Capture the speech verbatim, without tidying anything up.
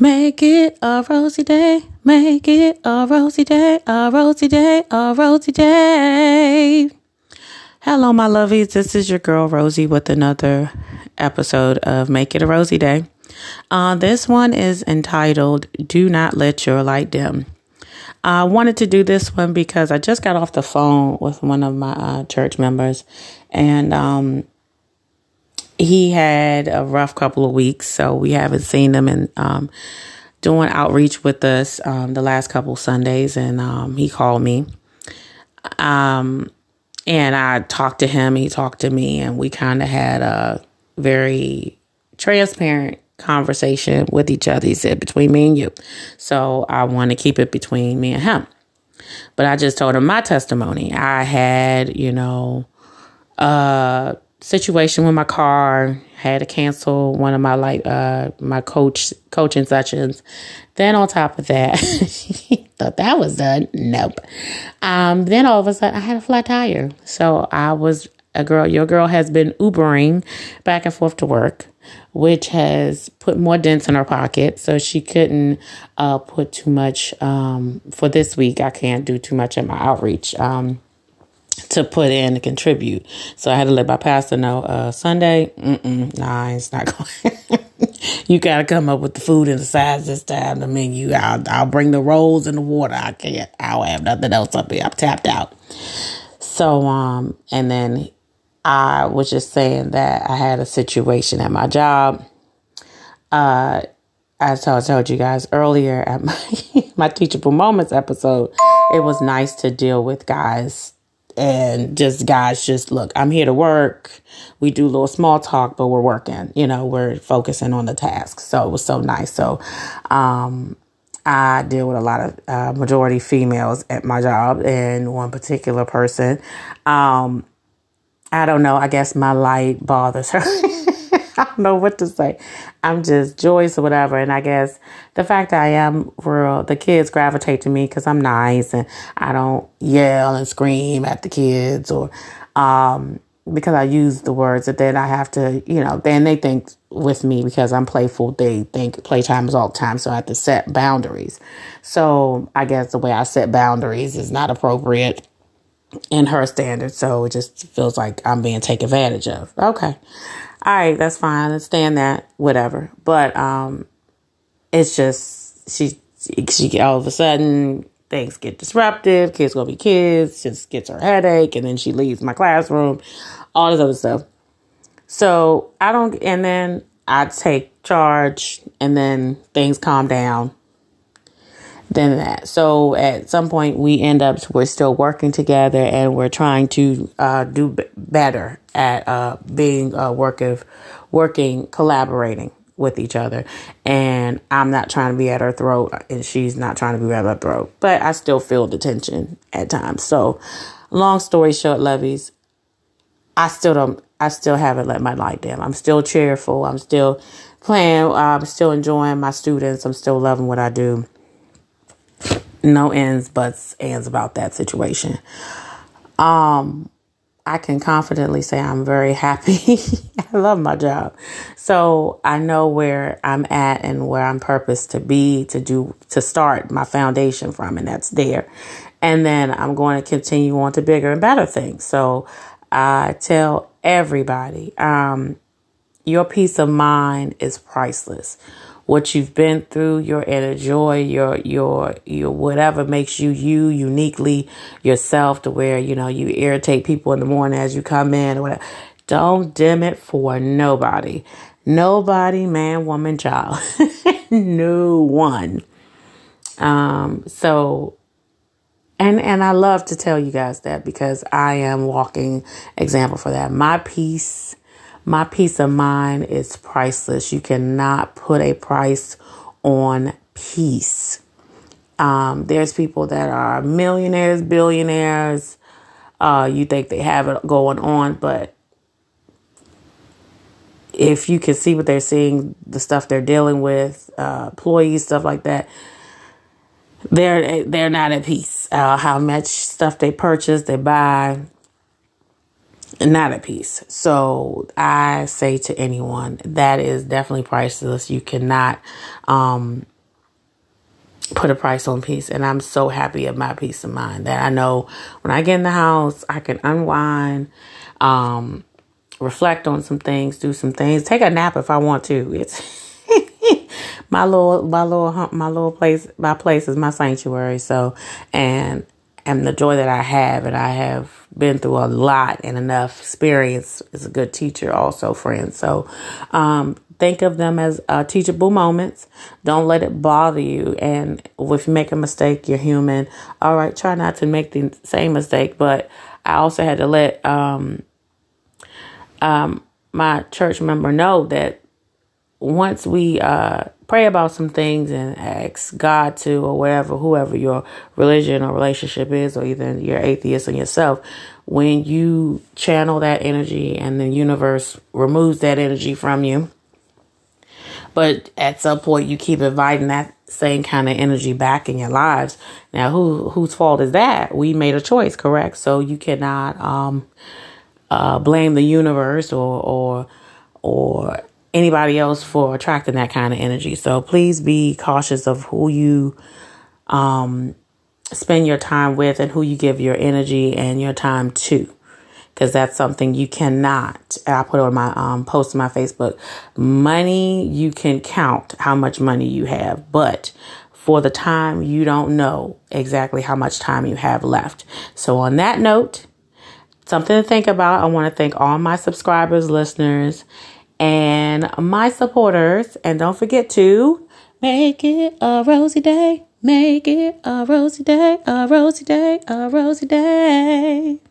Make it a rosy day, make it a rosy day, a rosy day, a rosy day. Hello, my lovies. This is your girl, Rosie, with another episode of Make It a Rosy Day. Uh, this one is entitled, Do Not Let Your Light Dim. I wanted to do this one because I just got off the phone with one of my uh, church members, and um he had a rough couple of weeks, so we haven't seen them and um, doing outreach with us um, the last couple Sundays. And um, he called me, um, and I talked to him. He talked to me, and we kind of had a very transparent conversation with each other. He said, "Between me and you," so I want to keep it between me and him. But I just told him my testimony. I had, you know, uh. situation with my car, had to cancel one of my like uh my coach coaching sessions. Then on top of that, thought that was done. Nope. Um. Then all of a sudden, I had a flat tire. So I was a girl. Your girl has been Ubering back and forth to work, which has put more dents in her pocket. So she couldn't uh put too much um for this week. I can't do too much in my outreach. Um. to put in to contribute. So I had to let my pastor know, uh, Sunday, mm-mm, nah, it's not going. You got to come up with the food and the sides this time. The menu, I'll, I'll bring the rolls and the water. I can't, I don't have nothing else up here. I'm tapped out. So, um, and then I was just saying that I had a situation at my job. Uh, I told, told you guys earlier at my, my Teachable Moments episode, it was nice to deal with guys. And just guys, just look, I'm here to work. We do a little small talk, but we're working, you know, we're focusing on the task. So it was so nice. So, um, I deal with a lot of, uh, majority females at my job, and one particular person, um, I don't know, I guess my light bothers her. I don't know what to say. I'm just joyous or whatever. And I guess the fact that I am real, the kids gravitate to me because I'm nice and I don't yell and scream at the kids, or um, because I use the words that then I have to, you know, then they think with me because I'm playful. They think playtime is all the time. So I have to set boundaries. So I guess the way I set boundaries is not appropriate in her standards. So it just feels like I'm being taken advantage of. Okay. All right, that's fine. I understand that, whatever. But um, it's just she she all of a sudden things get disruptive. Kids gonna be kids. Just gets her headache, and then she leaves my classroom. All this other stuff. So I don't. And then I take charge, and then things calm down. Then that. So at some point we end up we're still working together, and we're trying to uh, do b- better at uh, being a uh, work of working collaborating with each other. And I'm not trying to be at her throat, and she's not trying to be at her throat. But I still feel the tension at times. So long story short, lovies, I still don't. I still haven't let my light down. I'm still cheerful. I'm still playing. I'm still enjoying my students. I'm still loving what I do. No ends, buts, ands about that situation. Um, I can confidently say I'm very happy. I love my job. So I know where I'm at and where I'm purposed to be, to do, to start my foundation from, and that's there. And then I'm going to continue on to bigger and better things. So I tell everybody, um, your peace of mind is priceless. What you've been through, your inner joy, your, your, your, whatever makes you, you uniquely yourself, to where, you know, you irritate people in the morning as you come in or whatever. Don't dim it for nobody, nobody, man, woman, child, no one. Um, so, and, and I love to tell you guys that because I am walking example for that. My peace My peace of mind is priceless. You cannot put a price on peace. Um, there's people that are millionaires, billionaires. Uh, you think they have it going on, but if you can see what they're seeing, the stuff they're dealing with, uh, employees, stuff like that, they're they're not at peace. Uh, how much stuff they purchase, they buy. not a piece. So I say to anyone, that is definitely priceless. You cannot um, put a price on peace. And I'm so happy of my peace of mind that I know when I get in the house, I can unwind, um, reflect on some things, do some things, take a nap if I want to. It's my little, my little, my little place, my place is my sanctuary. So, and And the joy that I have, and I have been through a lot and enough experience, is a good teacher also, friend. So um, think of them as uh, teachable moments. Don't let it bother you. And if you make a mistake, you're human. All right, try not to make the same mistake. But I also had to let um, um, my church member know that once we uh, pray about some things and ask God to, or whatever, whoever your religion or relationship is, or even your atheist and yourself, when you channel that energy and the universe removes that energy from you, but at some point you keep inviting that same kind of energy back in your lives. Now, who whose fault is that? We made a choice, correct? So you cannot um, uh, blame the universe or or or. anybody else for attracting that kind of energy. So please be cautious of who you um, spend your time with and who you give your energy and your time to, because that's something you cannot. And I put on my um, post on my Facebook, money, you can count how much money you have, but for the time, you don't know exactly how much time you have left. So on that note, something to think about. I want to thank all my subscribers, listeners, and my supporters. And don't forget to make it a rosy day. Make it a rosy day, a rosy day, a rosy day.